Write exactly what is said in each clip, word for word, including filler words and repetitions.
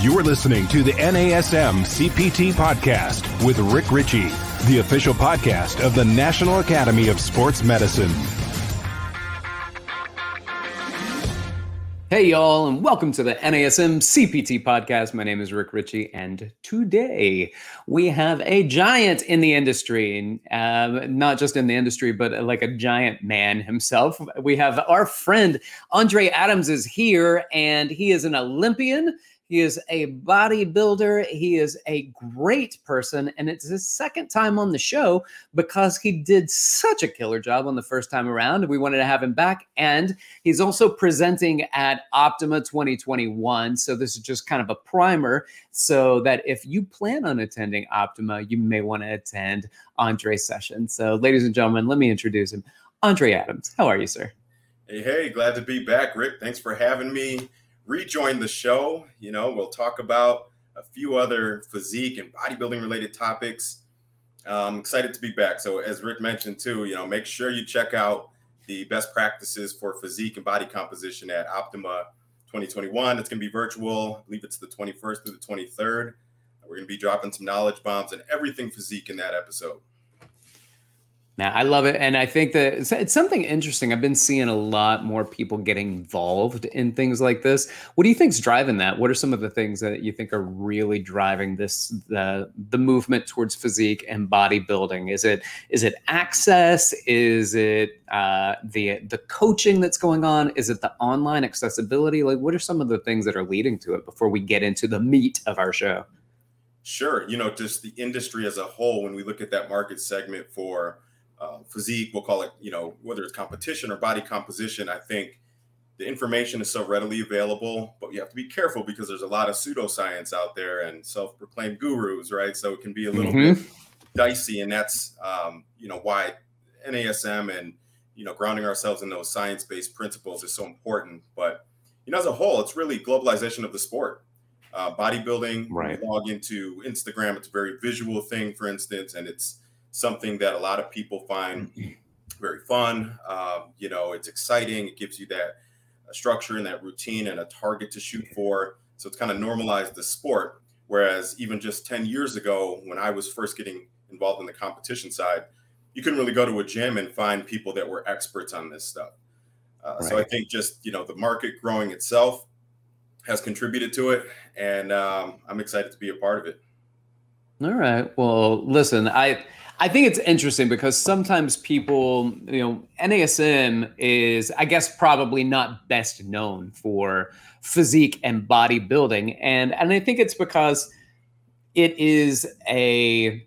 You're listening to the N A S M C P T Podcast with Rick Richey, the official podcast of the National Academy of Sports Medicine. Hey, y'all, and welcome to the N A S M C P T Podcast. My name is Rick Richey, and today we have a giant in the industry, and uh, not just in the industry, but like a giant man himself. We have our friend Andre Adams is here, and he is an Olympian. He is a bodybuilder. He is a great person, and it's his second time on the show because he did such a killer job on the first time around. We wanted to have him back, and he's also presenting at Optima twenty twenty-one, so this is just kind of a primer so that if you plan on attending Optima, you may want to attend Andre's session. So, ladies and gentlemen, let me introduce him. Andre Adams, how are you, sir? Hey, hey, glad to be back, Rick. Thanks for having me. Rejoin the show. You know, we'll talk about a few other physique and bodybuilding related topics. Um, excited to be back. So as Rick mentioned too, you know, make sure you check out the best practices for physique and body composition at Optima twenty twenty-one. It's going to be virtual. I believe it's the twenty-first through the twenty-third. We're going to be dropping some knowledge bombs and everything physique in that episode. Now, I love it. And I think that it's something interesting. I've been seeing a lot more people getting involved in things like this. What do you think's driving that? What are some of the things that you think are really driving this, the, the movement towards physique and bodybuilding? Is it is it access? Is it uh, the the coaching that's going on? Is it the online accessibility? Like, what are some of the things that are leading to it before we get into the meat of our show? Sure. You know, just the industry as a whole, when we look at that market segment for Uh, physique, we'll call it, you know, whether it's competition or body composition, I think the information is so readily available, but you have to be careful because there's a lot of pseudoscience out there and self-proclaimed gurus, right? So it can be a little mm-hmm. bit dicey, and that's, um, you know, why N A S M and, you know, grounding ourselves in those science-based principles is so important. But, you know, as a whole, it's really globalization of the sport. Uh, bodybuilding, right. You log into Instagram, it's a very visual thing, for instance, and it's something that a lot of people find very fun. Um, you know, it's exciting. It gives you that structure and that routine and a target to shoot for. So it's kind of normalized the sport. Whereas even just ten years ago, when I was first getting involved in the competition side, you couldn't really go to a gym and find people that were experts on this stuff. Uh, right. So I think just, you know, the market growing itself has contributed to it. And um, I'm excited to be a part of it. All right. Well, listen, I... I think it's interesting because sometimes people, you know, N A S M is, I guess, probably not best known for physique and bodybuilding. And, and I think it's because it is a,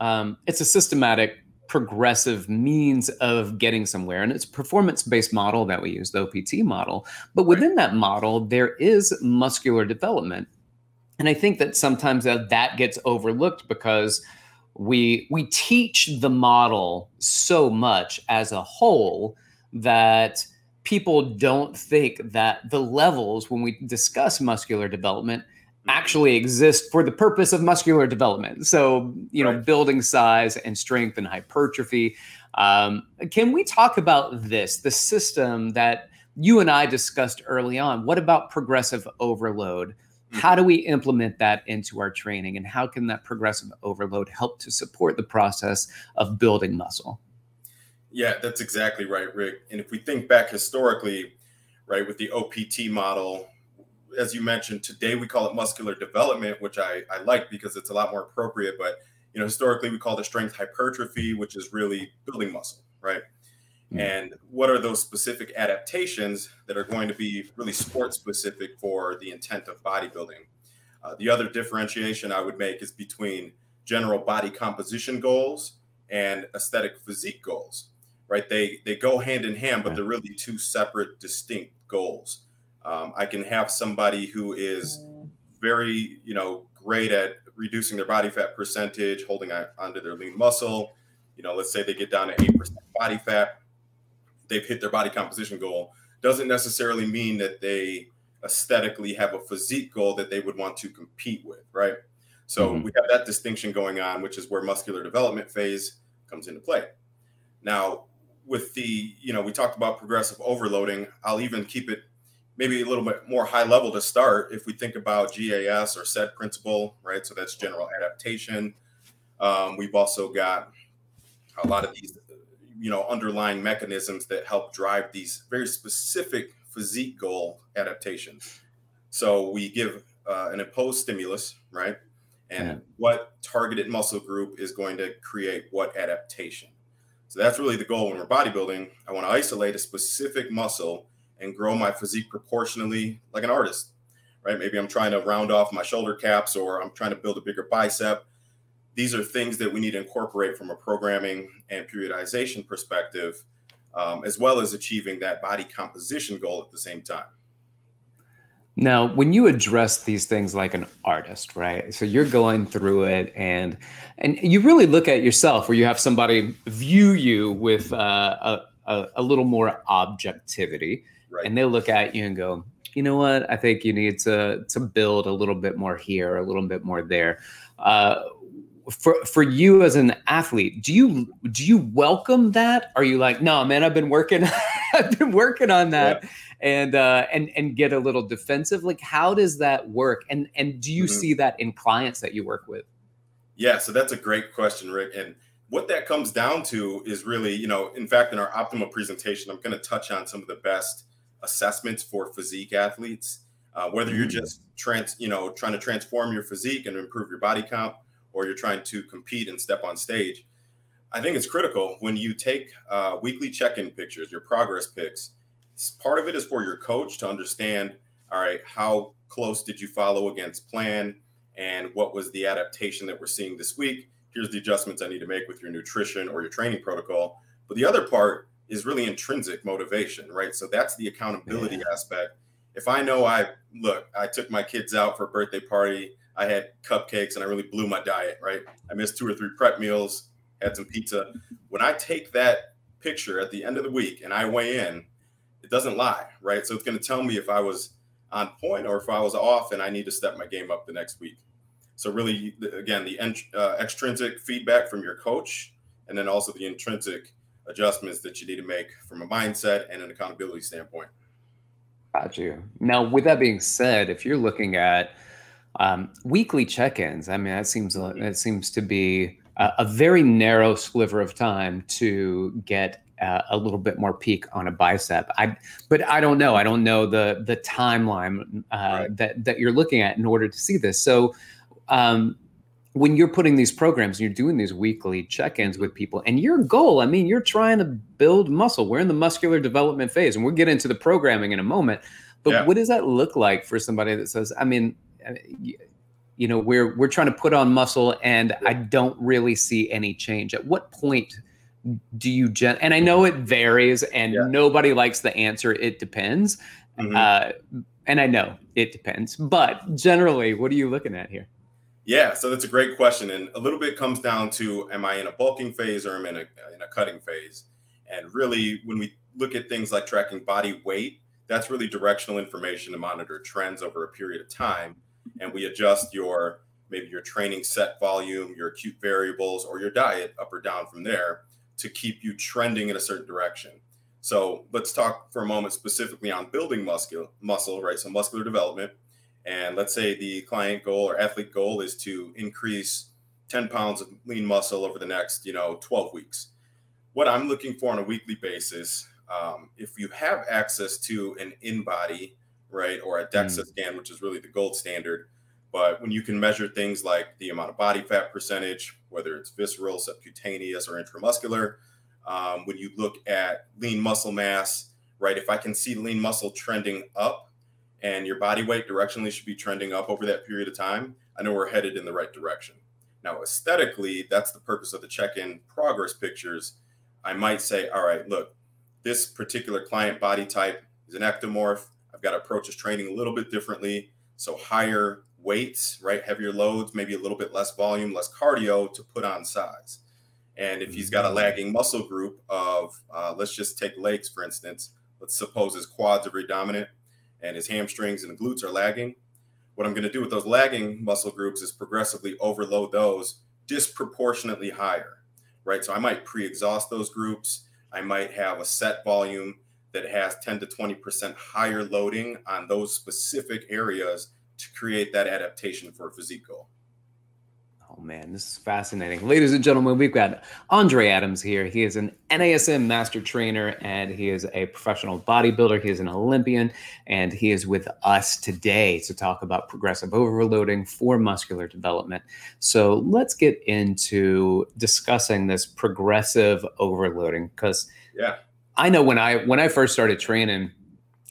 um, it's a systematic, progressive means of getting somewhere. And it's a performance-based model that we use, the O P T model. But within that model, there is muscular development. And I think that sometimes that, that gets overlooked because We we teach the model so much as a whole that people don't think that the levels when we discuss muscular development actually exist for the purpose of muscular development. So, you know, right. Building size and strength and hypertrophy. Um, can we talk about this, the system that you and I discussed early on? What about progressive overload? How do we implement that into our training, and how can that progressive overload help to support the process of building muscle? Yeah, that's exactly right, Rick. And if we think back historically, right, with the O P T model, as you mentioned, today we call it muscular development, which I, I like because it's a lot more appropriate. But, you know, historically we called it strength hypertrophy, which is really building muscle, right? Mm-hmm. And what are those specific adaptations that are going to be really sport specific for the intent of bodybuilding? Uh, the other differentiation I would make is between general body composition goals and aesthetic physique goals, right? They they go hand in hand, but they're really two separate, distinct goals. Um, I can have somebody who is very, you know, great at reducing their body fat percentage, holding on, onto their lean muscle. You know, let's say they get down to eight percent body fat. They've hit their body composition goal. Doesn't necessarily mean that they aesthetically have a physique goal that they would want to compete with, right? So mm-hmm. we have that distinction going on, which is where muscular development phase comes into play. Now, with the, you know, we talked about progressive overloading. I'll even keep it maybe a little bit more high level to start, if we think about G A S or SAID principle, right? So that's general adaptation. Um, we've also got a lot of these, you know, underlying mechanisms that help drive these very specific physique goal adaptations. So we give uh, an imposed stimulus, right? And yeah. what targeted muscle group is going to create what adaptation. So that's really the goal when we're bodybuilding. I want to isolate a specific muscle and grow my physique proportionally like an artist, right? Maybe I'm trying to round off my shoulder caps, or I'm trying to build a bigger bicep. These are things that we need to incorporate from a programming and periodization perspective, um, as well as achieving that body composition goal at the same time. Now, when you address these things like an artist, right? So you're going through it, and and you really look at yourself, where you have somebody view you with uh, a, a, a little more objectivity. Right. And they look at you and go, you know what? I think you need to to build a little bit more here, a little bit more there. Uh, for for you as an athlete, do you do you welcome that? Are you like, no, man, I've been working, I've been working on that, yeah. and uh, and and get a little defensive? Like, how does that work? And and do you mm-hmm. see that in clients that you work with? Yeah, so that's a great question, Rick. And what that comes down to is really, you know, in fact, in our Optima presentation, I'm going to touch on some of the best assessments for physique athletes, uh, whether you're just trans, you know, trying to transform your physique and improve your body comp, or you're trying to compete and step on stage. I think it's critical when you take uh, weekly check-in pictures, your progress pics. Part of it is for your coach to understand, all right, how close did you follow against plan, and what was the adaptation that we're seeing this week? Here's the adjustments I need to make with your nutrition or your training protocol. But the other part is really intrinsic motivation, right? So that's the accountability yeah. aspect. If I know I, look, I took my kids out for a birthday party, I had cupcakes and I really blew my diet, right? I missed two or three prep meals, had some pizza. When I take that picture at the end of the week and I weigh in, it doesn't lie, right? So it's going to tell me if I was on point or if I was off and I need to step my game up the next week. So really, again, the uh, extrinsic feedback from your coach, and then also the intrinsic adjustments that you need to make from a mindset and an accountability standpoint. Got you. Now, with that being said, if you're looking at um, weekly check-ins, I mean, that seems that seems to be a, a very narrow sliver of time to get uh, a little bit more peak on a bicep. I, but I don't know. I don't know the the timeline uh, right. that that you're looking at in order to see this. So. Um, when you're putting these programs and you're doing these weekly check-ins with people, and your goal, I mean, you're trying to build muscle. We're in the muscular development phase, and we'll get into the programming in a moment. But yeah. what does that look like for somebody that says, I mean, you know, we're we're trying to put on muscle, and yeah. I don't really see any change. At what point do you gen- – and I know it varies, and yeah. nobody likes the answer, it depends. Mm-hmm. Uh, and I know it depends. But generally, what are you looking at here? Yeah, so that's a great question. And a little bit comes down to, am I in a bulking phase or am I in a, in a cutting phase? And really, when we look at things like tracking body weight, that's really directional information to monitor trends over a period of time. And we adjust your, maybe your training set volume, your acute variables, or your diet up or down from there to keep you trending in a certain direction. So let's talk for a moment specifically on building muscle, muscle, right? So muscular development. And let's say the client goal or athlete goal is to increase ten pounds of lean muscle over the next, you know, twelve weeks. What I'm looking for on a weekly basis, um, if you have access to an in-body, right, or a DEXA mm. scan, which is really the gold standard, but when you can measure things like the amount of body fat percentage, whether it's visceral, subcutaneous, or intramuscular, um, when you look at lean muscle mass, right, if I can see lean muscle trending up, and your body weight directionally should be trending up over that period of time, I know we're headed in the right direction. Now, aesthetically, that's the purpose of the check-in progress pictures. I might say, all right, look, this particular client body type is an ectomorph. I've got to approach his training a little bit differently. So higher weights, right? Heavier loads, maybe a little bit less volume, less cardio to put on size. And if he's got a lagging muscle group of, uh, let's just take legs, for instance, let's suppose his quads are very dominant, and his hamstrings and glutes are lagging. What I'm going to do with those lagging muscle groups is progressively overload those disproportionately higher, right? So I might pre-exhaust those groups. I might have a set volume that has ten to twenty percent higher loading on those specific areas to create that adaptation for a physique goal. Oh, man, this is fascinating. Ladies and gentlemen, we've got Andre Adams here. He is an N A S M master trainer, and he is a professional bodybuilder. He is an Olympian, and he is with us today to talk about progressive overloading for muscular development. So let's get into discussing this progressive overloading, because yeah. I know when I when I first started training,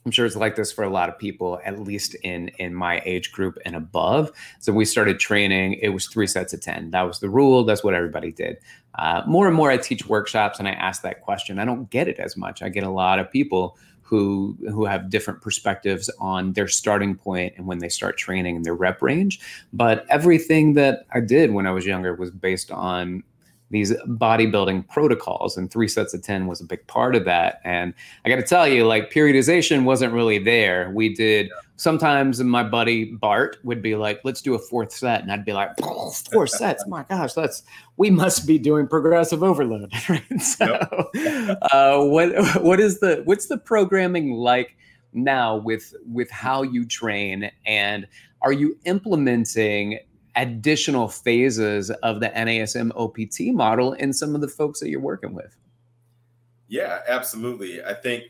I'm sure it's like this for a lot of people, at least in, in my age group and above. So we started training. It was three sets of ten. That was the rule. That's what everybody did. Uh, more and more I teach workshops and I ask that question. I don't get it as much. I get a lot of people who who have different perspectives on their starting point and when they start training and their rep range. But everything that I did when I was younger was based on these bodybuilding protocols, and three sets of ten was a big part of that. And I got to tell you, like, periodization wasn't really there. We did, yeah. sometimes my buddy Bart would be like, let's do a fourth set. And I'd be like, oh, four sets, my gosh, that's, we must be doing progressive overload. Right? So yep. uh, what what is the, what's the programming like now with with how you train, and are you implementing additional phases of the N A S M O P T model in some of the folks that you're working with? Yeah, absolutely. I think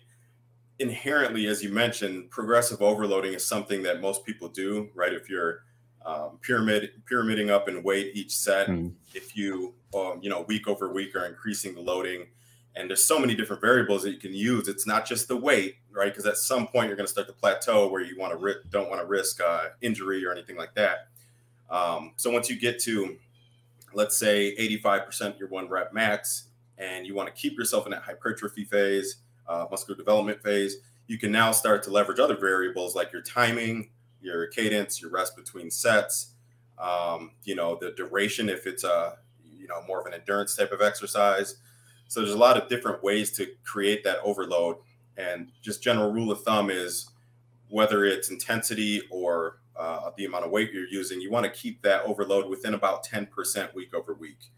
inherently, as you mentioned, progressive overloading is something that most people do, right? If you're um, pyramid pyramiding up in weight each set, mm. if you, um, you know, week over week are increasing the loading, and there's so many different variables that you can use. It's not just the weight, right? Because at some point you're going to start to plateau where you want to ri- don't want to risk uh, injury or anything like that. Um, so once you get to, let's say, eighty-five percent your one rep max, and you want to keep yourself in that hypertrophy phase, uh, muscular development phase, you can now start to leverage other variables like your timing, your cadence, your rest between sets, um, you know, the duration, if it's a, you know, more of an endurance type of exercise. So there's a lot of different ways to create that overload. And just general rule of thumb is whether it's intensity or Uh, the amount of weight you're using, you want to keep that overload within about ten percent week over week.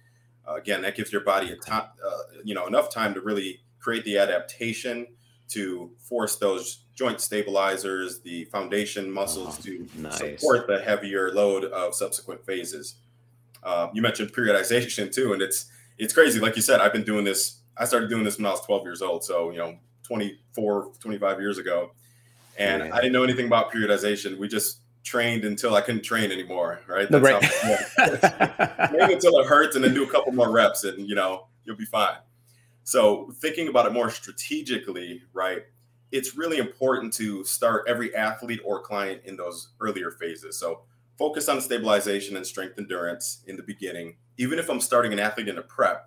Uh, again, that gives your body a time, uh, you know, enough time to really create the adaptation to force those joint stabilizers, the foundation muscles oh, to nice. support the heavier load of subsequent phases. Uh, you mentioned periodization too, and it's it's crazy. Like you said, I've been doing this. I started doing this when I was twelve years old, so you know, twenty-four, twenty-five years ago, and yeah. I didn't know anything about periodization. We just trained until I couldn't train anymore, right? That's right. How Maybe until it hurts, and then do a couple more reps, and you know you'll be fine. So thinking about it more strategically, right? It's really important to start every athlete or client in those earlier phases. So focus on stabilization and strength endurance in the beginning. Even if I'm starting an athlete in a prep,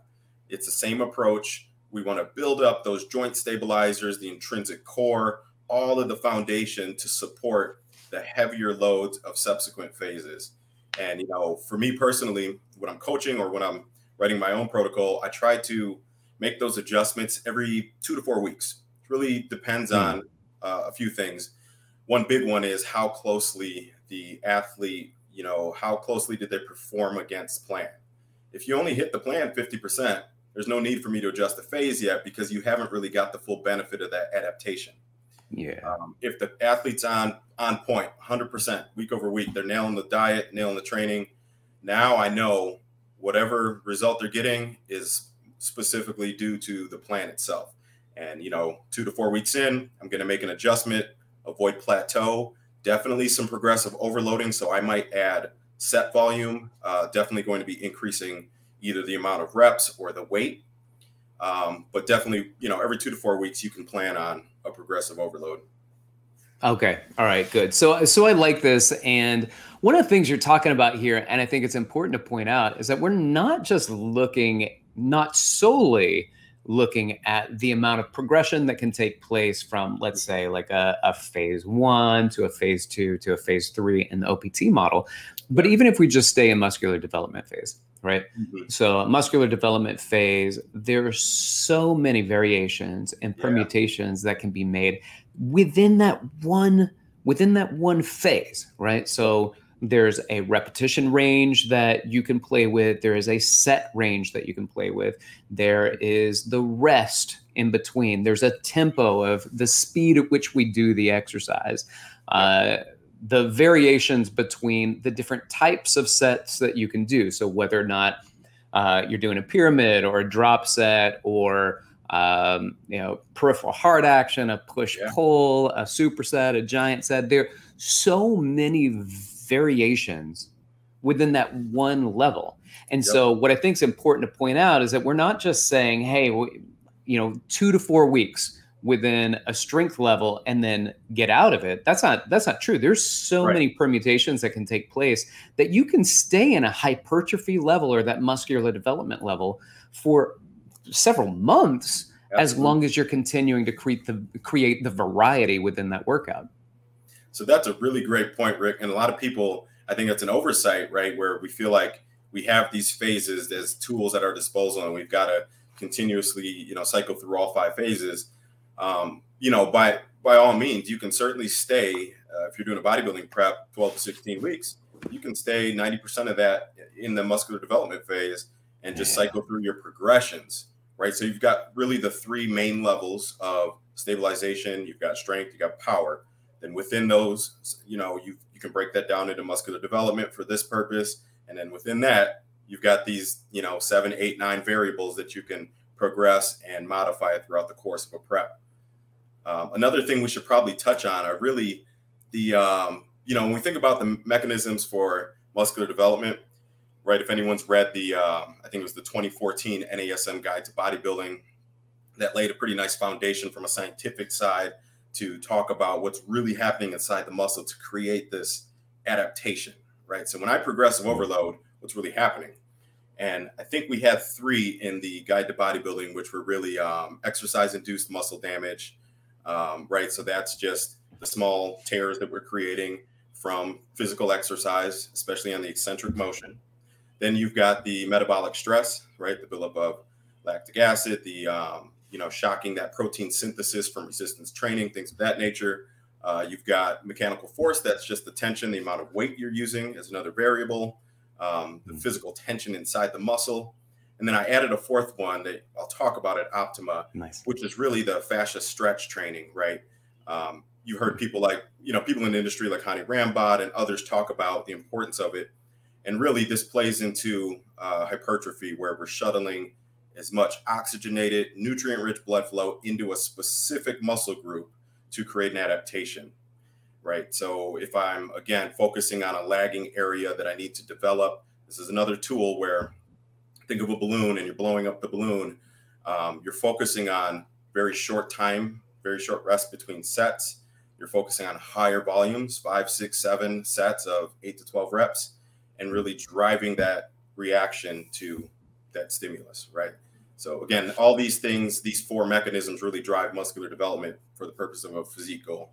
it's the same approach. We want to build up those joint stabilizers, the intrinsic core, all of the foundation to support the heavier loads of subsequent phases. And, you know, for me personally, when I'm coaching or when I'm writing my own protocol, I try to make those adjustments every two to four weeks. It really depends on uh, a few things. One big one is how closely the athlete, you know, how closely did they perform against plan? If you only hit the plan fifty percent, there's no need for me to adjust the phase yet because you haven't really got the full benefit of that adaptation. Yeah. Um, if the athlete's on on point, one hundred percent week over week, they're nailing the diet, nailing the training. Now I know whatever result they're getting is specifically due to the plan itself. And, you know, two to four weeks in, I'm going to make an adjustment, avoid plateau, definitely some progressive overloading. So I might add set volume, uh, definitely going to be increasing either the amount of reps or the weight. Um, but definitely, you know, every two to four weeks you can plan on a progressive overload. Okay. All right, good. So, so I like this. And one of the things you're talking about here, and I think it's important to point out, is that we're not just looking, not solely looking at the amount of progression that can take place from, let's say, like a, a phase one to a phase two to a phase three in the O P T model. But even if we just stay in muscular development phase, right? Mm-hmm. So muscular development phase, there are so many variations and permutations yeah. that can be made within that one, within that one phase, right? So there's a repetition range that you can play with. There is a set range that you can play with. There is the rest in between. There's a tempo of the speed at which we do the exercise, uh, the variations between the different types of sets that you can do. So whether or not uh, you're doing a pyramid or a drop set or um, you know, peripheral hard action, a push pull, yeah. a superset, a giant set, there are so many variations within that one level. And yep. so what I think is important to point out is that we're not just saying, hey, you know, two to four weeks within a strength level and then get out of it. That's not, that's not true. There's so right. many permutations that can take place that you can stay in a hypertrophy level or that muscular development level for several months, Absolutely. as long as you're continuing to create the, create the variety within that workout. So that's a really great point, Rick. And a lot of people, I think that's an oversight, right? Where we feel like we have these phases as tools at our disposal, and we've got to continuously, you know, cycle through all five phases. Um, you know, by by all means, you can certainly stay, uh, if you're doing a bodybuilding prep, twelve to sixteen weeks, you can stay ninety percent of that in the muscular development phase and just cycle through your progressions, right? So you've got really the three main levels of stabilization. You've got strength, you've got power. Then within those, you know, you you can break that down into muscular development for this purpose. And then within that, you've got these, you know, seven, eight, nine variables that you can progress and modify throughout the course of a prep. Um, another thing we should probably touch on are really the, um, you know, when we think about the mechanisms for muscular development, right? If anyone's read the, um, I think it was the twenty fourteen N A S M Guide to Bodybuilding, that laid a pretty nice foundation from a scientific side to talk about what's really happening inside the muscle to create this adaptation. Right. So when I progressive overload, what's really happening? And I think we had three in the Guide to Bodybuilding, which were really um, exercise-induced muscle damage. Um, right. So that's just the small tears that we're creating from physical exercise, especially on the eccentric motion. Then you've got the metabolic stress, right? The buildup of lactic acid, the, um, you know, shocking that protein synthesis from resistance training, things of that nature. Uh, you've got mechanical force. That's just the tension, the amount of weight you're using is another variable, um, the physical tension inside the muscle. And then I added a fourth one that I'll talk about at Optima, nice. which is really the fascia stretch training, right? Um, you heard people like, you know, people in the industry like Hani Rambod and others talk about the importance of it. And really this plays into uh, hypertrophy, where we're shuttling as much oxygenated, nutrient-rich blood flow into a specific muscle group to create an adaptation, right? So if I'm, again, focusing on a lagging area that I need to develop, this is another tool where, think of a balloon and you're blowing up the balloon. Um, you're focusing on very short time, very short rest between sets. You're focusing on higher volumes, five, six, seven sets of eight to twelve reps, and really driving that reaction to that stimulus, right? So again, all these things, these four mechanisms really drive muscular development for the purpose of a physique goal.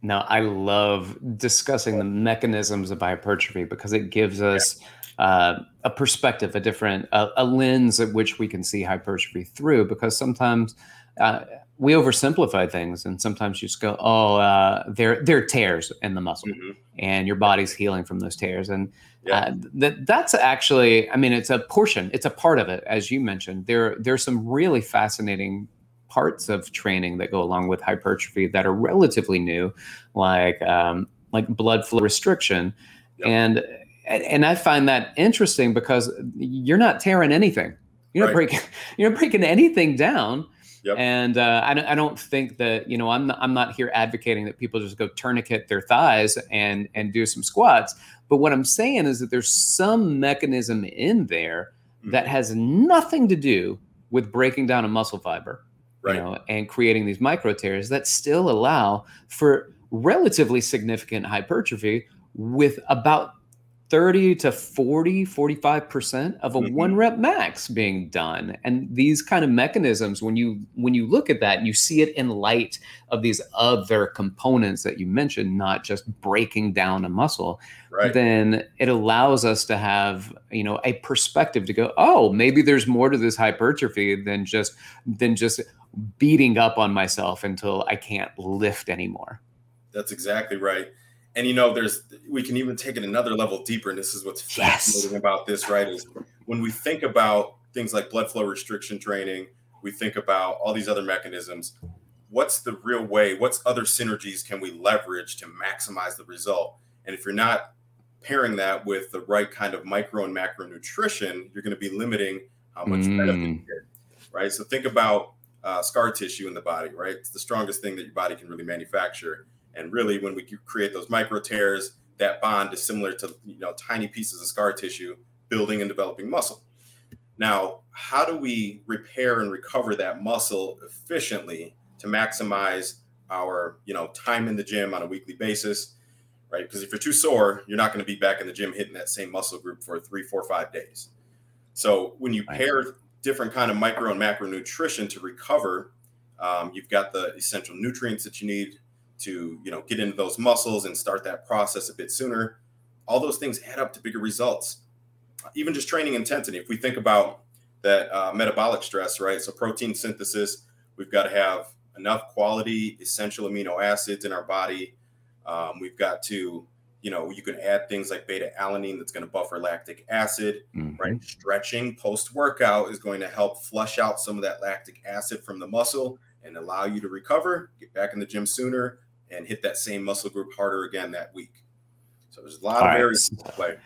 Now, I love discussing the mechanisms of hypertrophy because it gives us uh, a perspective, a different, a, a lens at which we can see hypertrophy through, because sometimes uh, we oversimplify things, and sometimes you just go, oh, uh, there, there are tears in the muscle, mm-hmm. and your body's healing from those tears. And yeah. uh, that that's actually, I mean, it's a portion, it's a part of it, as you mentioned. There, there are some really fascinating parts of training that go along with hypertrophy that are relatively new, like um, like blood flow restriction. Yep. And and I find that interesting because you're not tearing anything. You're not right. breaking, you're not breaking anything down. Yep. And uh, I, I don't think that, you know, I'm not, I'm not here advocating that people just go tourniquet their thighs and, and do some squats. But what I'm saying is that there's some mechanism in there mm-hmm. that has nothing to do with breaking down a muscle fiber, right. you know, and creating these micro tears that still allow for relatively significant hypertrophy with about thirty to forty, forty-five percent of a mm-hmm. one rep max being done. And these kind of mechanisms, when you when you look at that and you see it in light of these other components that you mentioned, not just breaking down a muscle, right. then it allows us to have, you know, a perspective to go, oh, maybe there's more to this hypertrophy than just than just beating up on myself until I can't lift anymore. That's exactly right. And, you know, there's, we can even take it another level deeper. And this is what's fascinating yes. about this, right? Is when we think about things like blood flow restriction training, we think about all these other mechanisms. What's the real way? What's other synergies can we leverage to maximize the result? And if you're not pairing that with the right kind of micro and macro nutrition, you're going to be limiting how much mm. benefit you get, right? So think about uh, scar tissue in the body, right? It's the strongest thing that your body can really manufacture. And really, when we create those micro tears, that bond is similar to, you know, tiny pieces of scar tissue building and developing muscle. Now, how do we repair and recover that muscle efficiently to maximize our, you know, time in the gym on a weekly basis, right? Because if you're too sore, you're not going to be back in the gym hitting that same muscle group for three, four, five days. So when you pair different kind of micro and macro nutrition to recover, um, you've got the essential nutrients that you need to, you know, get into those muscles and start that process a bit sooner. All those things add up to bigger results. Even just training intensity. If we think about that uh, metabolic stress, right? So protein synthesis, we've got to have enough quality essential amino acids in our body. Um, we've got to, you know, you can add things like beta alanine that's going to buffer lactic acid, mm-hmm. right? Stretching post-workout is going to help flush out some of that lactic acid from the muscle and allow you to recover, get back in the gym sooner, and hit that same muscle group harder again that week. So there's a lot All of areas right. to play.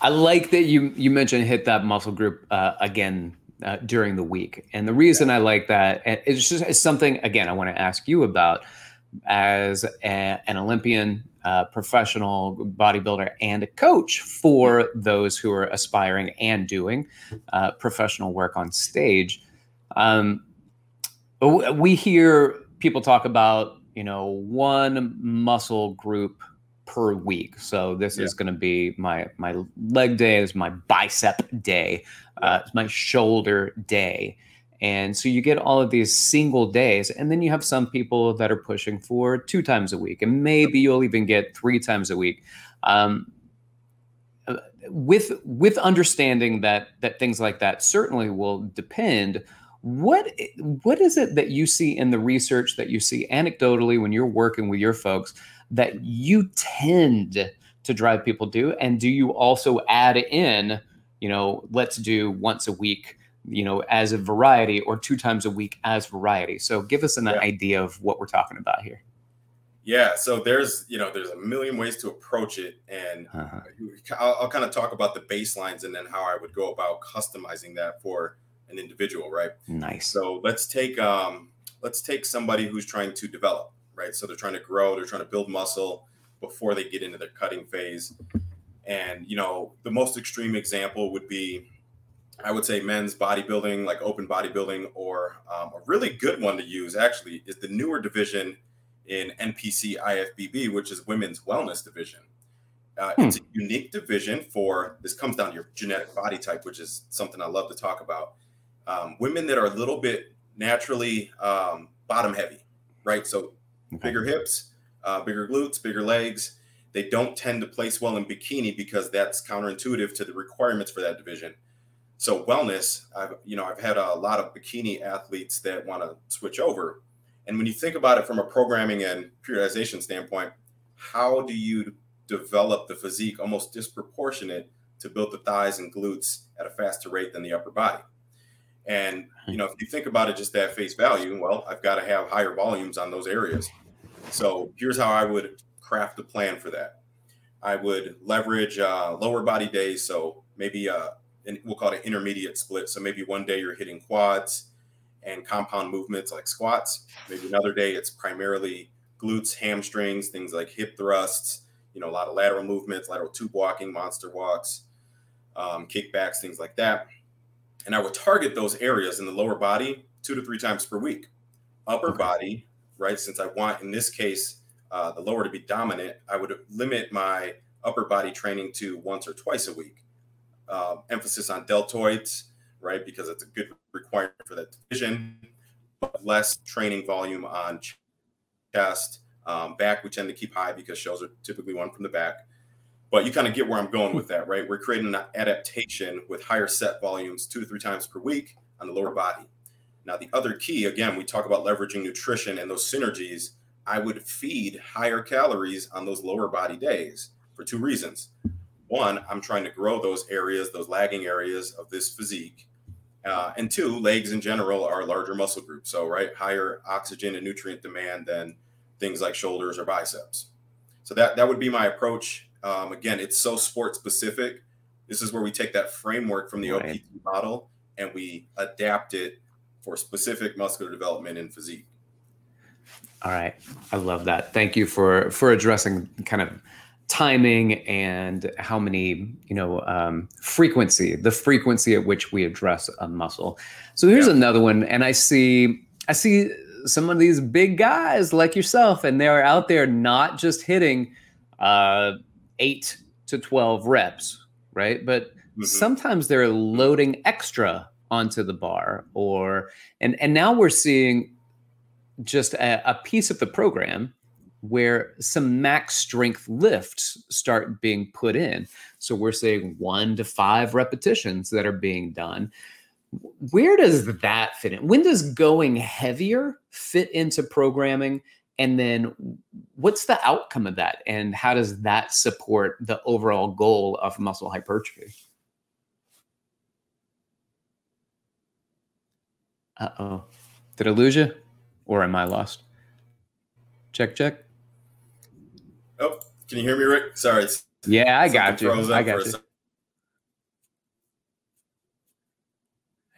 I like that you you mentioned hit that muscle group uh, again uh, during the week. And the reason yeah. I like that, and it's just it's something, again, I want to ask you about as a, an Olympian, uh, professional bodybuilder, and a coach for those who are aspiring and doing uh, professional work on stage. Um, we hear people talk about, you know, one muscle group per week. So this yeah. is going to be my my leg day, this is my bicep day, uh, it's my shoulder day. And so you get all of these single days, and then you have some people that are pushing for two times a week, and maybe you'll even get three times a week. Um, with with understanding that that things like that certainly will depend. What what is it that you see in the research, that you see anecdotally when you're working with your folks, that you tend to drive people do? And do you also add in, you know, let's do once a week, you know, as a variety, or two times a week as variety? So give us an yeah. idea of what we're talking about here. Yeah. So there's, you know, there's a million ways to approach it. And uh-huh. I'll, I'll kind of talk about the baselines and then how I would go about customizing that for an individual. Right. Nice. So let's take, um, let's take somebody who's trying to develop. Right. So they're trying to grow, they're trying to build muscle before they get into their cutting phase. And, you know, the most extreme example would be, I would say, men's bodybuilding, like open bodybuilding, or um, a really good one to use actually is the newer division in N P C I F B B, which is women's wellness division. Uh, hmm. It's a unique division for, this comes down to your genetic body type, which is something I love to talk about. Um, women that are a little bit naturally um, bottom heavy, right? So bigger hips, uh, bigger glutes, bigger legs. They don't tend to place well in bikini because that's counterintuitive to the requirements for that division. So wellness, I've, you know, I've had a lot of bikini athletes that want to switch over. And when you think about it from a programming and periodization standpoint, how do you develop the physique almost disproportionate to build the thighs and glutes at a faster rate than the upper body? And, you know, if you think about it just at face value, well, I've got to have higher volumes on those areas. So here's how I would craft a plan for that. I would leverage uh, lower body days. So maybe uh, an, we'll call it an intermediate split. So maybe one day you're hitting quads and compound movements like squats. Maybe another day it's primarily glutes, hamstrings, things like hip thrusts, you know, a lot of lateral movements, lateral tube walking, monster walks, um, kickbacks, things like that. And I would target those areas in the lower body two to three times per week. Upper okay. body, right? Since I want, in this case, uh, the lower to be dominant, I would limit my upper body training to once or twice a week. Uh, emphasis on deltoids, right? Because it's a good requirement for that division. But less training volume on chest, um, back, we tend to keep high because shows are typically one from the back. But you kind of get where I'm going with that, right? We're creating an adaptation with higher set volumes two to three times per week on the lower body. Now, the other key, again, we talk about leveraging nutrition and those synergies. I would feed higher calories on those lower body days for two reasons. One, I'm trying to grow those areas, those lagging areas of this physique. Uh, and two, legs in general are larger muscle groups. So, right, higher oxygen and nutrient demand than things like shoulders or biceps. So that, that would be my approach. Um, again, it's so sport specific. This is where we take that framework from the right. O P T model and we adapt it for specific muscular development and physique. All right. I love that. Thank you for, for addressing kind of timing and how many, you know, um, frequency, the frequency at which we address a muscle. So here's yeah. another one. And I see, I see some of these big guys like yourself, and they're out there not just hitting uh, eight to twelve reps, right? But mm-hmm. sometimes they're loading extra onto the bar or, and, and now we're seeing just a, a piece of the program where some max strength lifts start being put in. So we're saying one to five repetitions that are being done. Where does that fit in? When does going heavier fit into programming? And then what's the outcome of that? And how does that support the overall goal of muscle hypertrophy? Uh-oh. Did I lose you? Or am I lost? Check, check. Oh, can you hear me, Rick? Sorry. Yeah, I got you. I got you.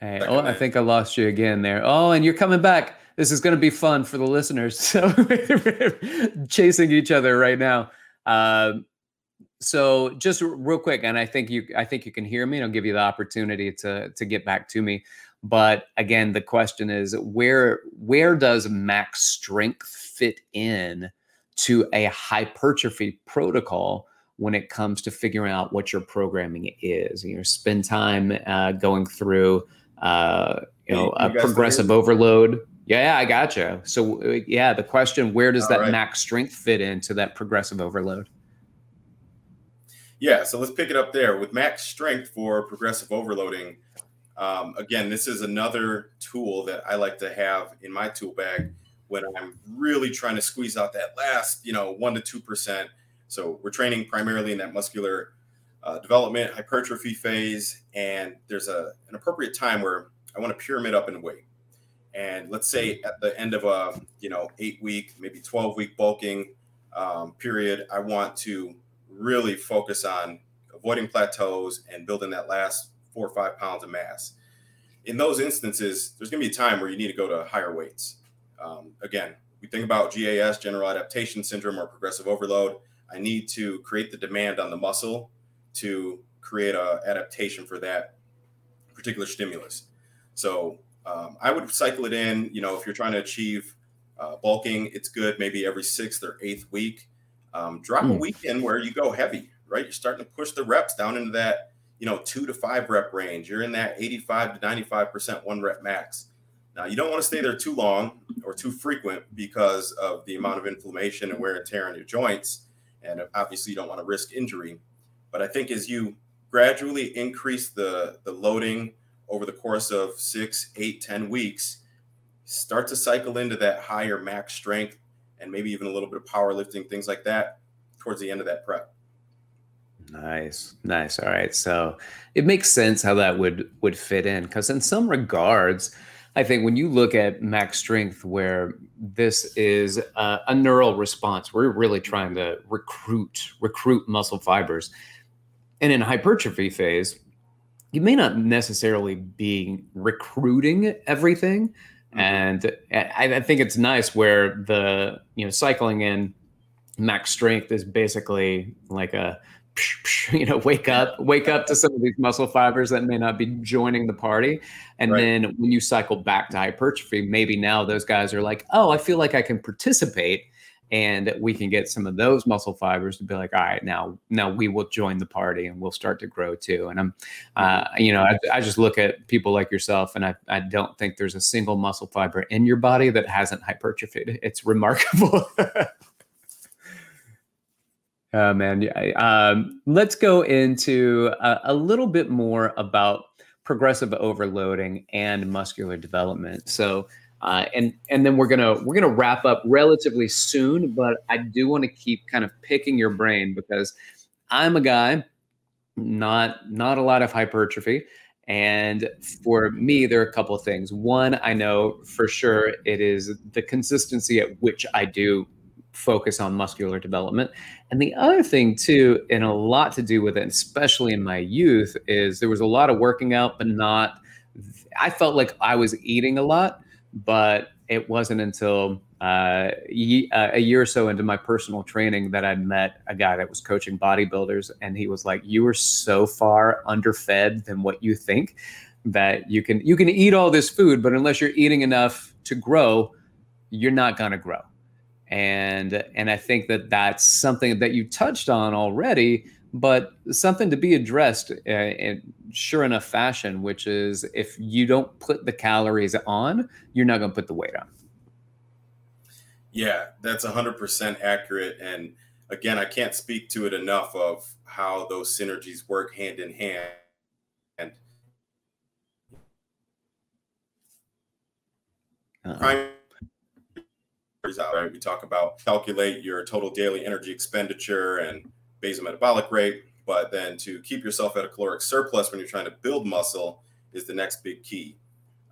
Hey, oh, I think I lost you again there. Oh, and you're coming back. This is going to be fun for the listeners. So we're chasing each other right now. Uh, so just real quick, and I think you, I think you can hear me, and I'll give you the opportunity to to get back to me. But again, the question is, where where does max strength fit in to a hypertrophy protocol when it comes to figuring out what your programming is? You know, spend time uh, going through uh, you know you a progressive overload. Yeah, yeah, I gotcha. So yeah, the question, where does All that right. max strength fit into that progressive overload? Yeah, so let's pick it up there with max strength for progressive overloading. Um, again, this is another tool that I like to have in my tool bag when I'm really trying to squeeze out that last, you know, one to two percent. So we're training primarily in that muscular uh, development hypertrophy phase, and there's a an appropriate time where I want to pyramid up in weight. And let's say at the end of a you know eight week, maybe twelve week bulking um, period, I want to really focus on avoiding plateaus and building that last four or five pounds of mass. In those instances, there's going to be a time where you need to go to higher weights. Um, again, we think about G A S, general adaptation syndrome, or progressive overload. I need to create the demand on the muscle to create an adaptation for that particular stimulus. So um, I would cycle it in, you know, if you're trying to achieve uh, bulking, it's good maybe every sixth or eighth week. Um, drop mm. a week in where you go heavy, right? You're starting to push the reps down into that, you know, two to five rep range. You're in that eighty-five to ninety-five percent one rep max. Now, you don't want to stay there too long or too frequent because of the amount of inflammation and wear and tear on your joints. And obviously you don't want to risk injury. But I think as you gradually increase the, the loading over the course of six, eight, ten weeks, start to cycle into that higher max strength and maybe even a little bit of powerlifting, things like that, towards the end of that prep. Nice. Nice. All right. So it makes sense how that would, would fit in, because in some regards, I think when you look at max strength, where this is a, a neural response, we're really trying to recruit, recruit muscle fibers. And in hypertrophy phase, you may not necessarily be recruiting everything. Mm-hmm. And I, I think it's nice where the, you know, cycling in max strength is basically like a, you know, wake up, wake up to some of these muscle fibers that may not be joining the party. And right. then when you cycle back to hypertrophy, maybe now those guys are like, oh, I feel like I can participate. And we can get some of those muscle fibers to be like, all right, now, now we will join the party and we'll start to grow too. And I'm, uh, you know, I, I just look at people like yourself, and I, I don't think there's a single muscle fiber in your body that hasn't hypertrophied. It's remarkable. Oh, man. Um, let's go into a, a little bit more about progressive overloading and muscular development. So, uh, and and then we're gonna we're gonna wrap up relatively soon. But I do want to keep kind of picking your brain, because I'm a guy, not not a lot of hypertrophy, And for me, there are a couple of things. One, I know for sure it is the consistency at which I do focus on muscular development. And the other thing too, and a lot to do with it, especially in my youth, is there was a lot of working out, but not, I felt like I was eating a lot, but it wasn't until uh, a year or so into my personal training that I met a guy that was coaching bodybuilders. And he was like, you are so far underfed than what you think that you can, you can eat all this food, but unless you're eating enough to grow, you're not going to grow. And, and I think that that's something that you touched on already, but something to be addressed in sure enough fashion, which is if you don't put the calories on, you're not going to put the weight on. Yeah, that's one hundred percent accurate. And again, I can't speak to it enough of how those synergies work hand in hand. And uh-huh. Right, we talk about calculate your total daily energy expenditure and basometabolic rate, but then to keep yourself at a caloric surplus when you're trying to build muscle is the next big key.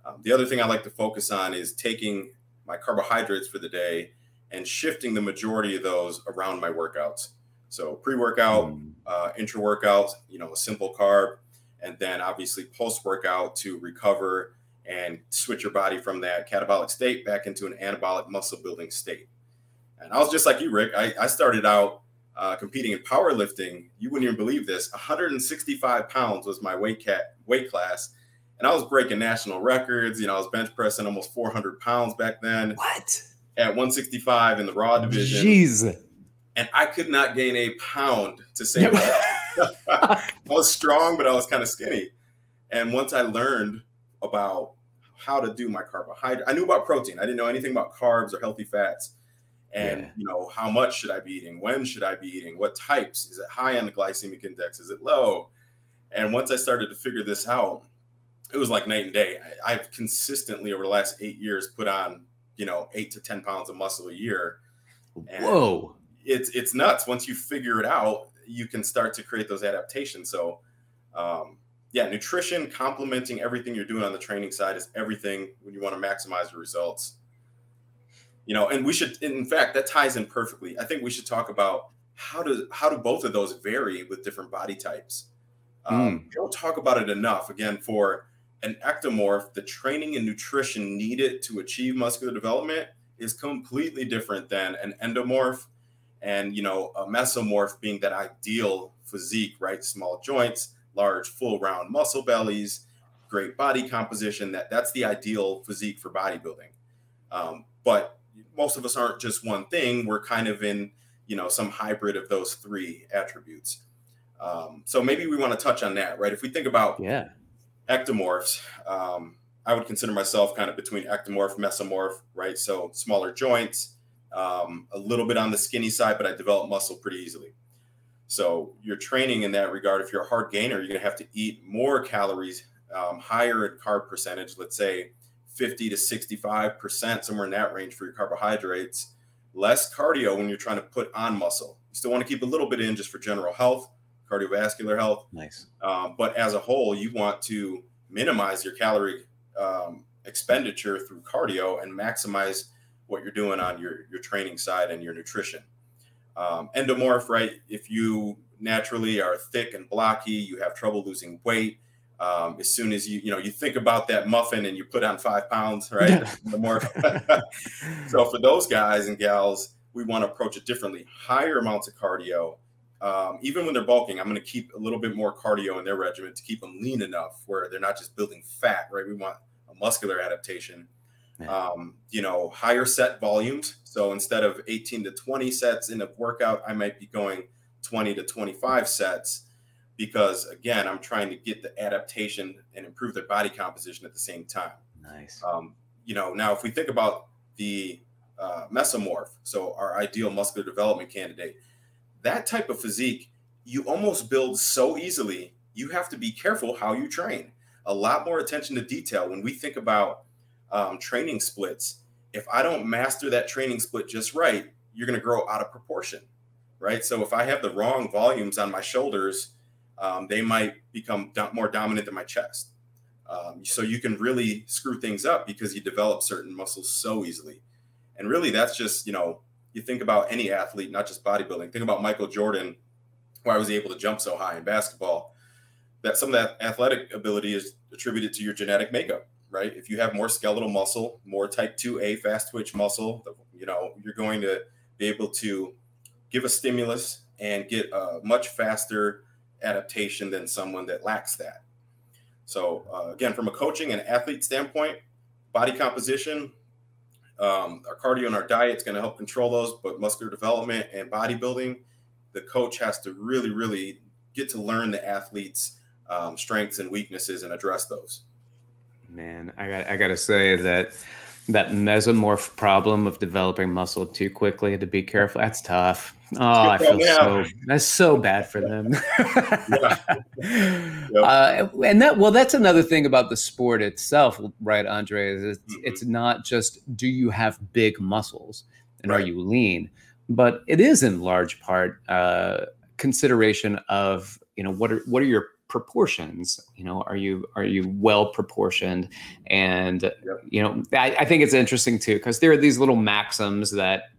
Um, the other thing I like to focus on is taking my carbohydrates for the day and shifting the majority of those around my workouts. So pre-workout, uh, intra-workout, you know, a simple carb, and then obviously post-workout to recover and switch your body from that catabolic state back into an anabolic muscle building state. And I was just like you, Rick. I, I started out uh, competing in powerlifting. You wouldn't even believe this. one hundred sixty-five pounds was my weight cat weight class. And I was breaking national records. You know, I was bench pressing almost four hundred pounds back then. What? At one sixty-five in the raw division. Jeez. And I could not gain a pound to save my life. I was strong, but I was kind of skinny. And once I learned about how to do my carbohydrate. I knew about protein. I didn't know anything about carbs or healthy fats. And, yeah. you know, how much should I be eating? When should I be eating? What types? Is it high on the glycemic index? Is it low? And once I started to figure this out, it was like night and day. I, I've consistently over the last eight years put on, you know, eight to ten pounds of muscle a year. And Whoa. It's, it's nuts. Once you figure it out, you can start to create those adaptations. So, um, Yeah, nutrition, complementing everything you're doing on the training side is everything when you want to maximize your results. You know, and we should, in fact, that ties in perfectly. I think we should talk about how do how do both of those vary with different body types. Um, mm. We don't talk about it enough. Again, for an ectomorph, the training and nutrition needed to achieve muscular development is completely different than an endomorph and, you know, a mesomorph being that ideal physique, right? Small joints, large, full, round muscle bellies, great body composition. That that's the ideal physique for bodybuilding. Um, but most of us aren't just one thing. We're kind of in, you know, some hybrid of those three attributes. Um, so maybe we want to touch on that, right? If we think about yeah. ectomorphs, um, I would consider myself kind of between ectomorph, mesomorph, right? So smaller joints, um, a little bit on the skinny side, but I develop muscle pretty easily. So your training in that regard, if you're a hard gainer, you're going to have to eat more calories, um, higher in carb percentage, let's say fifty to sixty-five percent, somewhere in that range for your carbohydrates, less cardio when you're trying to put on muscle. You still want to keep a little bit in just for general health, cardiovascular health. Nice. Um, but as a whole, you want to minimize your calorie um, expenditure through cardio and maximize what you're doing on your, your training side and your nutrition. Um, endomorph, right? If you naturally are thick and blocky, you have trouble losing weight. Um, as soon as you, you know, you think about that muffin and you put on five pounds, right? Yeah. Endomorph. So for those guys and gals, we want to approach it differently. Higher amounts of cardio. Um, even when they're bulking, I'm going to keep a little bit more cardio in their regimen to keep them lean enough where they're not just building fat, right? We want a muscular adaptation. Um, you know, higher set volumes. So instead of eighteen to twenty sets in a workout, I might be going twenty to twenty-five sets because, again, I'm trying to get the adaptation and improve their body composition at the same time. Nice. Um, you know, now if we think about the uh, mesomorph, so our ideal muscular development candidate, that type of physique, you almost build so easily, you have to be careful how you train. A lot more attention to detail when we think about Um, training splits. If I don't master that training split just right, you're going to grow out of proportion, right? So if I have the wrong volumes on my shoulders, um, they might become do- more dominant than my chest. Um, so you can really screw things up because you develop certain muscles so easily. And really that's just, you know, you think about any athlete, not just bodybuilding. Think about Michael Jordan, why was he able to jump so high in basketball? That some of that athletic ability is attributed to your genetic makeup, right? If you have more skeletal muscle, more type two A fast twitch muscle, you know, you're going to be able to give a stimulus and get a much faster adaptation than someone that lacks that. So uh, again, from a coaching and athlete standpoint, body composition, um, our cardio and our diet is going to help control those, but muscular development and bodybuilding, the coach has to really, really get to learn the athlete's um, strengths and weaknesses and address those. Man, I got I got to say that that mesomorph problem of developing muscle too quickly to be careful, that's tough. Oh, I feel yeah. so that's so bad for them. yeah. Yeah. Uh, and that well, that's another thing about the sport itself, right, Andre? Is it's, mm-hmm. it's not just do you have big muscles and right. are you lean, but it is in large part uh, consideration of you know what are what are your proportions, you know, are you, are you well proportioned? And, yep. you know, I, I think it's interesting too, because there are these little maxims that,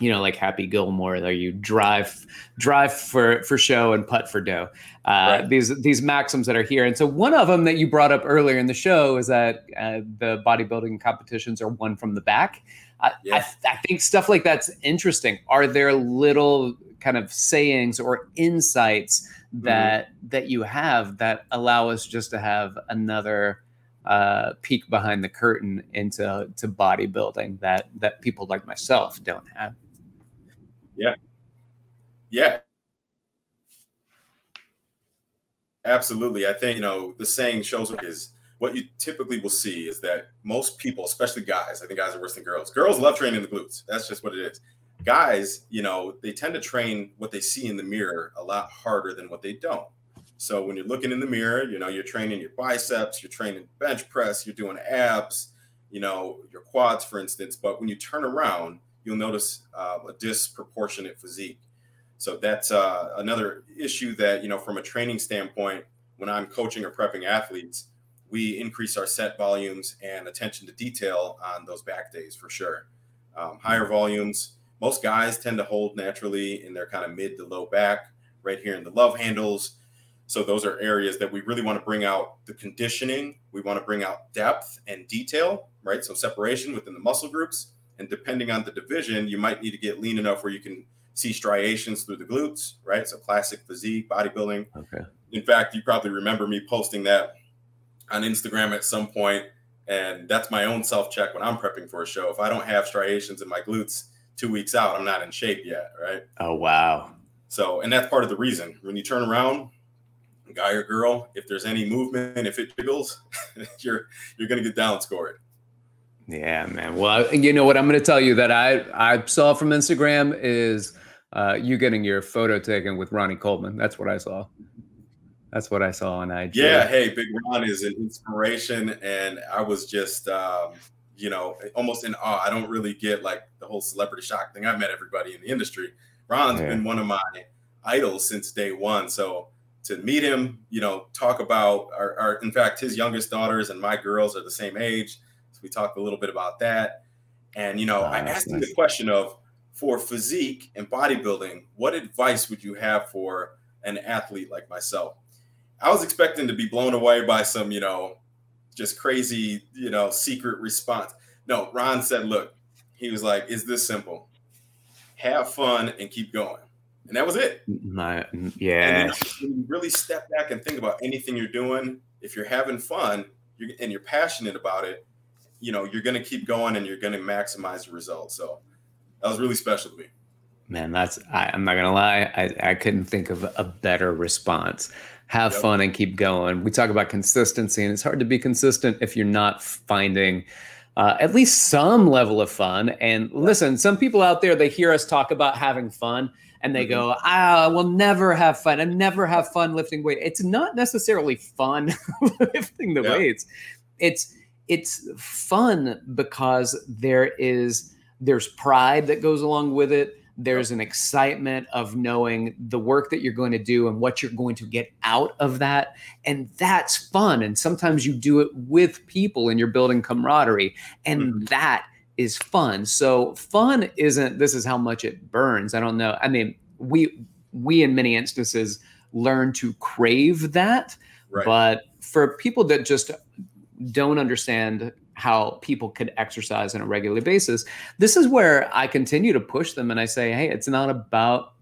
you know, like Happy Gilmore, that you drive, drive for, for show and putt for dough. Uh, right. These, these maxims that are here. And so one of them that you brought up earlier in the show is that uh, the bodybuilding competitions are won from the back. I, yeah. I, th- I think stuff like that's interesting. Are there little kind of sayings or insights that mm-hmm. that you have that allow us just to have another uh, peek behind the curtain into to bodybuilding that that people like myself don't have? Yeah. Yeah. Absolutely. I think, you know, the saying shows is what you typically will see is that most people, especially guys, I think guys are worse than girls. Girls love training the glutes. That's just what it is. Guys, you know, they tend to train what they see in the mirror a lot harder than what they don't. So when you're looking in the mirror, you know, you're training your biceps, you're training bench press, you're doing abs, you know, your quads, for instance. But when you turn around, you'll notice uh, a disproportionate physique. So that's uh, another issue that, you know, from a training standpoint, when I'm coaching or prepping athletes, we increase our set volumes and attention to detail on those back days for sure. Um, higher volumes. Most guys tend to hold naturally in their kind of mid to low back, right here in the love handles. So those are areas that we really want to bring out the conditioning. We want to bring out depth and detail, right? So separation within the muscle groups. And depending on the division, you might need to get lean enough where you can see striations through the glutes, right? So classic physique, bodybuilding. Okay. In fact, you probably remember me posting that on Instagram at some point. And that's my own self-check when I'm prepping for a show. If I don't have striations in my glutes, two weeks out, I'm not in shape yet, right? Oh, wow. So, and that's part of the reason. When you turn around, guy or girl, if there's any movement, if it jiggles, you're you're going to get down scored. Yeah, man. Well, you know what I'm going to tell you that I, I saw from Instagram is uh, you getting your photo taken with Ronnie Coleman. That's what I saw. That's what I saw on I G. Yeah, hey, Big Ron is an inspiration, and I was just um, – you know, almost in awe. I don't really get like the whole celebrity shock thing. I've met everybody in the industry. Ron's yeah. been one of my idols since day one. So to meet him, you know, talk about our, our, in fact, his youngest daughters and my girls are the same age. So we talked a little bit about that. And, you know, oh, I asked nice. him the question of, for physique and bodybuilding, what advice would you have for an athlete like myself? I was expecting to be blown away by some, you know, just crazy, you know, secret response. No, Ron said, look, he was like, it's this simple. Have fun and keep going. And that was it. My, yeah. And when you really step back and think about anything you're doing, if you're having fun you're, and you're passionate about it, you know, you're going to keep going and you're going to maximize the results. So that was really special to me. Man, that's, I, I'm not going to lie. I, I couldn't think of a better response. Have yep. fun and keep going. We talk about consistency, and it's hard to be consistent if you're not finding uh, at least some level of fun. And listen, some people out there, they hear us talk about having fun, and they mm-hmm. go, ah, I will never have fun. I never have fun lifting weights. It's not necessarily fun lifting the yep. weights. It's it's fun because there is there's pride that goes along with it. There's an excitement of knowing the work that you're going to do and what you're going to get out of that. And that's fun. And sometimes you do it with people and you're building camaraderie. And mm-hmm. that is fun. So fun isn't, this is how much it burns. I don't know. I mean, we, we in many instances learn to crave that. Right. But for people that just don't understand how people could exercise on a regular basis, this is where I continue to push them and I say, hey, it's not about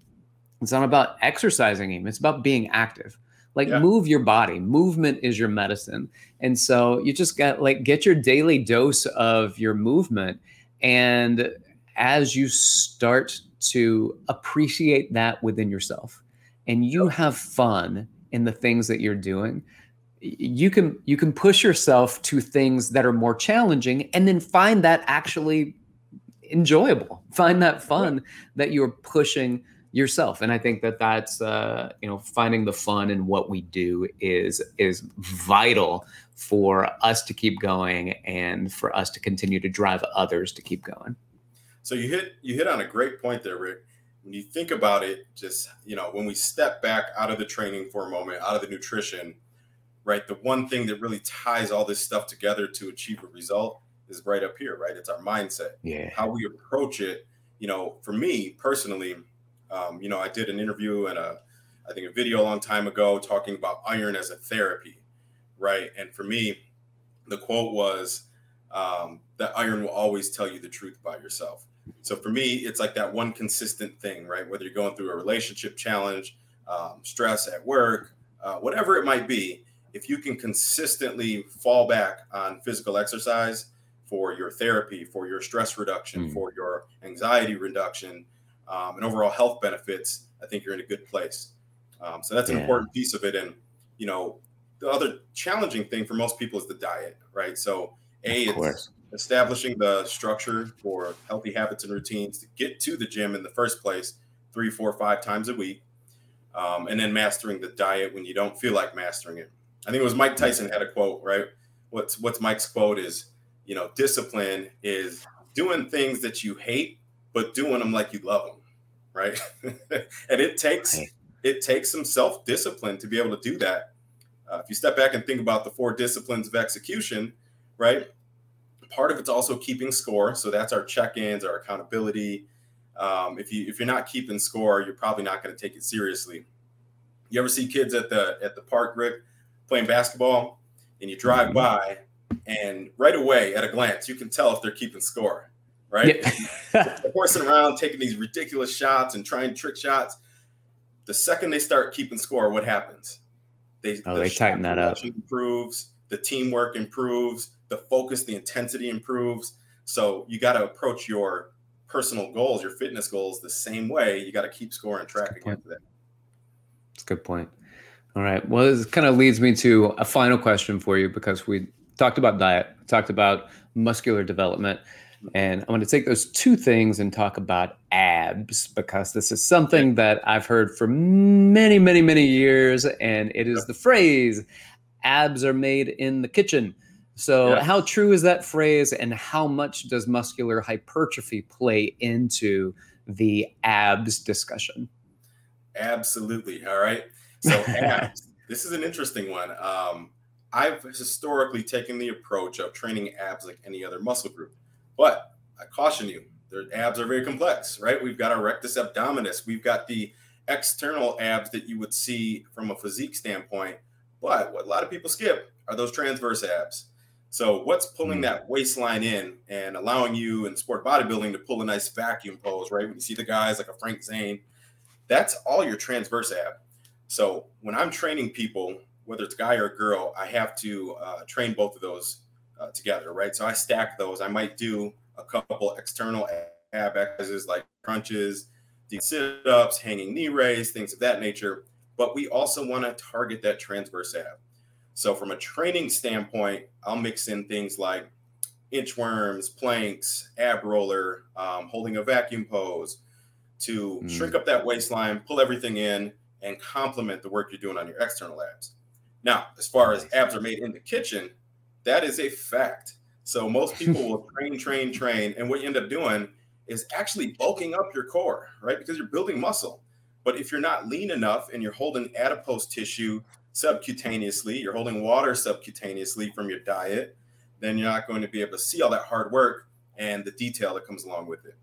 it's not about exercising even. It's about being active. Like yeah. move your body. Movement is your medicine. And so you just got like get your daily dose of your movement. And as you start to appreciate that within yourself and you have fun in the things that you're doing, you can you can push yourself to things that are more challenging and then find that actually enjoyable, find that fun that you're pushing yourself. And I think that that's, uh, you know, finding the fun in what we do is is vital for us to keep going and for us to continue to drive others to keep going. So you hit you hit on a great point there, Rick. When you think about it, just, you know, when we step back out of the training for a moment, out of the nutrition, right? The one thing that really ties all this stuff together to achieve a result is right up here, right? It's our mindset, yeah. how we approach it. You know, for me personally, um, you know, I did an interview and a, I think a video a long time ago talking about iron as a therapy, right? And for me, the quote was um, that iron will always tell you the truth about yourself. So for me, it's like that one consistent thing, right? Whether you're going through a relationship challenge, um, stress at work, uh, whatever it might be, if you can consistently fall back on physical exercise for your therapy, for your stress reduction, mm. for your anxiety reduction, um, and overall health benefits, I think you're in a good place. Um, so that's an yeah. important piece of it. And, you know, the other challenging thing for most people is the diet, right? So A, it's establishing the structure for healthy habits and routines to get to the gym in the first place, three, four, five times a week, um, and then mastering the diet when you don't feel like mastering it. I think it was Mike Tyson had a quote, right? What's what's Mike's quote is, you know, discipline is doing things that you hate, but doing them like you love them, right? And it takes it takes some self-discipline to be able to do that. Uh, if you step back and think about the four disciplines of execution, right? Part of it's also keeping score. So that's our check-ins, our accountability. Um, if you if you're not keeping score, you're probably not going to take it seriously. You ever see kids at the at the park, Rick? Playing basketball, and you drive by, and right away at a glance, you can tell if they're keeping score, right? Yeah. They're horsing around, taking these ridiculous shots and trying trick shots. The second they start keeping score, what happens? They, oh, the they tighten that up. Improves, the teamwork improves, the focus, the intensity improves. So you got to approach your personal goals, your fitness goals, the same way. You got to keep score and track against that. That's a good point. All right. Well, this kind of leads me to a final question for you, because we talked about diet, talked about muscular development, and I'm going to take those two things and talk about abs, because this is something that I've heard for many, many, many years, and it is the phrase, abs are made in the kitchen. So yeah. how true is that phrase, and how much does muscular hypertrophy play into the abs discussion? Absolutely. All right. So abs, this is an interesting one. Um, I've historically taken the approach of training abs like any other muscle group, but I caution you, their abs are very complex, right? We've got our rectus abdominis. We've got the external abs that you would see from a physique standpoint, but what a lot of people skip are those transverse abs. So what's pulling mm. that waistline in and allowing you in sport bodybuilding to pull a nice vacuum pose, right? When you see the guys like a Frank Zane, that's all your transverse ab. So when I'm training people, whether it's a guy or a girl, I have to uh, train both of those uh, together, right? So I stack those. I might do a couple external ab exercises like crunches, sit-ups, hanging knee raise, things of that nature. But we also want to target that transverse ab. So from a training standpoint, I'll mix in things like inchworms, planks, ab roller, um, holding a vacuum pose to mm. shrink up that waistline, pull everything in, and complement the work you're doing on your external abs. Now, as far as abs are made in the kitchen, that is a fact. So most people will train, train, train. And what you end up doing is actually bulking up your core, right? Because you're building muscle. But if you're not lean enough and you're holding adipose tissue subcutaneously, you're holding water subcutaneously from your diet, then you're not going to be able to see all that hard work and the detail that comes along with it.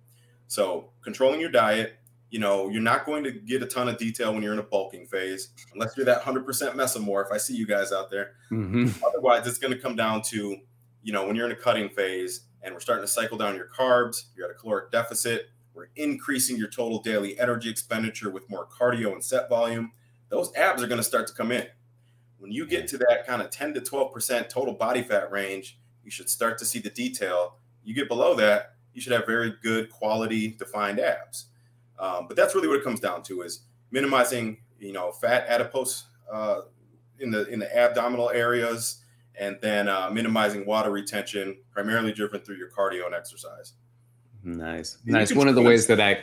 So controlling your diet, you know, you're not going to get a ton of detail when you're in a bulking phase, unless you're that one hundred percent mesomorph. I see you guys out there. Mm-hmm. Otherwise, it's going to come down to, you know, when you're in a cutting phase and we're starting to cycle down your carbs, you're at a caloric deficit, we're increasing your total daily energy expenditure with more cardio and set volume, those abs are going to start to come in. When you get to that kind of ten to twelve percent total body fat range, you should start to see the detail. You get below that, you should have very good quality defined abs. Um, but that's really what it comes down to, is minimizing, you know, fat adipose uh, in the in the abdominal areas, and then uh, minimizing water retention, primarily driven through your cardio and exercise. Nice, and nice. One of the ways that I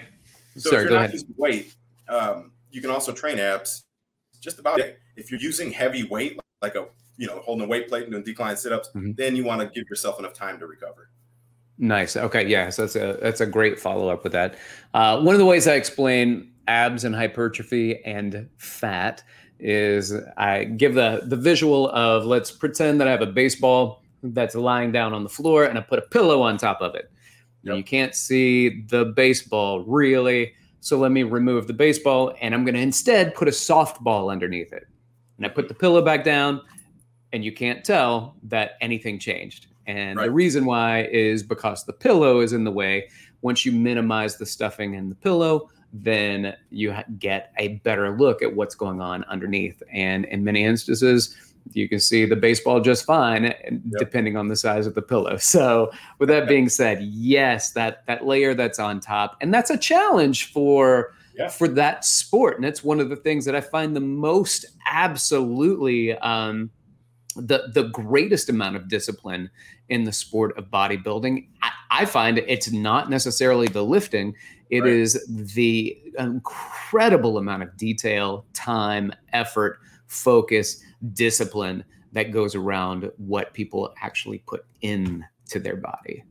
so sorry, if you're go not ahead. Using weight, um, you can also train abs. Just about it. If you're using heavy weight, like a you know holding a weight plate and doing decline sit-ups, mm-hmm. then you want to give yourself enough time to recover. Nice. Okay. Yeah. So that's a, that's a great follow-up with that. Uh, one of the ways I explain abs and hypertrophy and fat is I give the, the visual of, let's pretend that I have a baseball that's lying down on the floor and I put a pillow on top of it. Yep. You can't see the baseball really. So let me remove the baseball and I'm going to instead put a softball underneath it. And I put the pillow back down and you can't tell that anything changed. And right. the reason why is because the pillow is in the way. Once you minimize the stuffing in the pillow, then you get a better look at what's going on underneath. And in many instances, you can see the baseball just fine, yep. depending on the size of the pillow. So with that being said, yes, that that layer that's on top, and that's a challenge for yeah. for that sport. And it's one of the things that I find the most absolutely um the the greatest amount of discipline in the sport of bodybuilding. I, I find it's not necessarily the lifting. It right. is the incredible amount of detail, time, effort, focus, discipline that goes around what people actually put in to their body.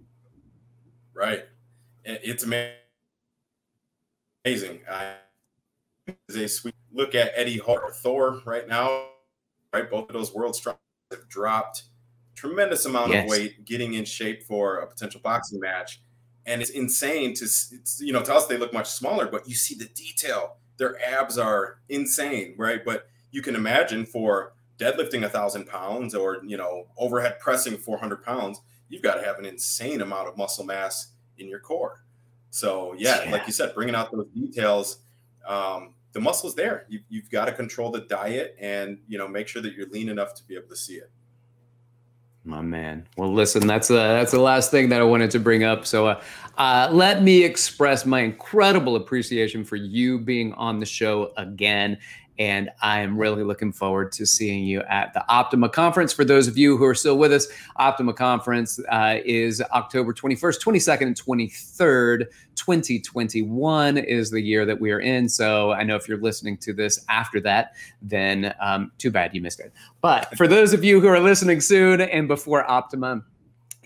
Right. It's amazing. I, it's a sweet look at Eddie Hall or Thor right now, right? Both of those world strong have dropped tremendous amount yes. of weight, getting in shape for a potential boxing match. And it's insane to, it's, you know, to us, they look much smaller, but you see the detail. Their abs are insane, right? But you can imagine for deadlifting a thousand pounds or, you know, overhead pressing four hundred pounds, you've got to have an insane amount of muscle mass in your core. So yeah, yeah. like you said, bringing out those details, um, the muscle's there. You, you've got to control the diet and, you know, make sure that you're lean enough to be able to see it. My man. Well, listen, that's a, that's the last thing that I wanted to bring up. So uh, uh, let me express my incredible appreciation for you being on the show again. And I am really looking forward to seeing you at the Optima Conference. For those of you who are still with us, Optima Conference uh, is October twenty-first, twenty-second, and twenty-third. twenty twenty-one is the year that we are in. So I know if you're listening to this after that, then um, too bad you missed it. But for those of you who are listening soon and before Optima,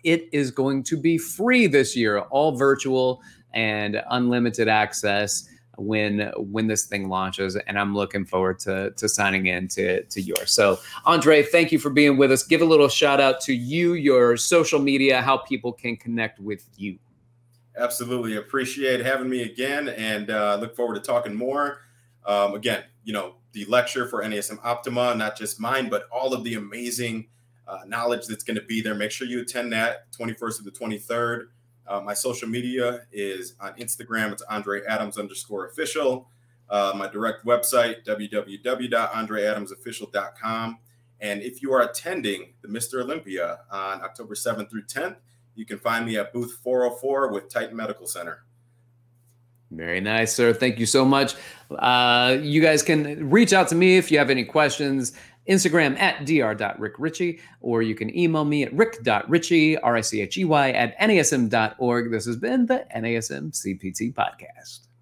it is going to be free this year, all virtual and unlimited access when when this thing launches, and I'm looking forward to to signing in to to yours. So Andre, thank you for being with us. Give a little shout out to you, your social media, how people can connect with you. Absolutely. Appreciate having me again, and uh, look forward to talking more. Um, again, you know, the lecture for N A S M Optima, not just mine, but all of the amazing uh, knowledge that's going to be there. Make sure you attend that twenty-first to the twenty-third. Uh, my social media is on Instagram. It's Andre Adams underscore official. Uh, my direct website, w w w dot andre adams official dot com. And if you are attending the Mister Olympia on October seventh through tenth, you can find me at booth four oh four with Titan Medical Center. Very nice, sir. Thank you so much. Uh, you guys can reach out to me if you have any questions. Instagram at dr.rickrichey, or you can email me at rick.richey, R-I-C-H-E-Y, at N A S M dot org. This has been the N A S M C P T Podcast.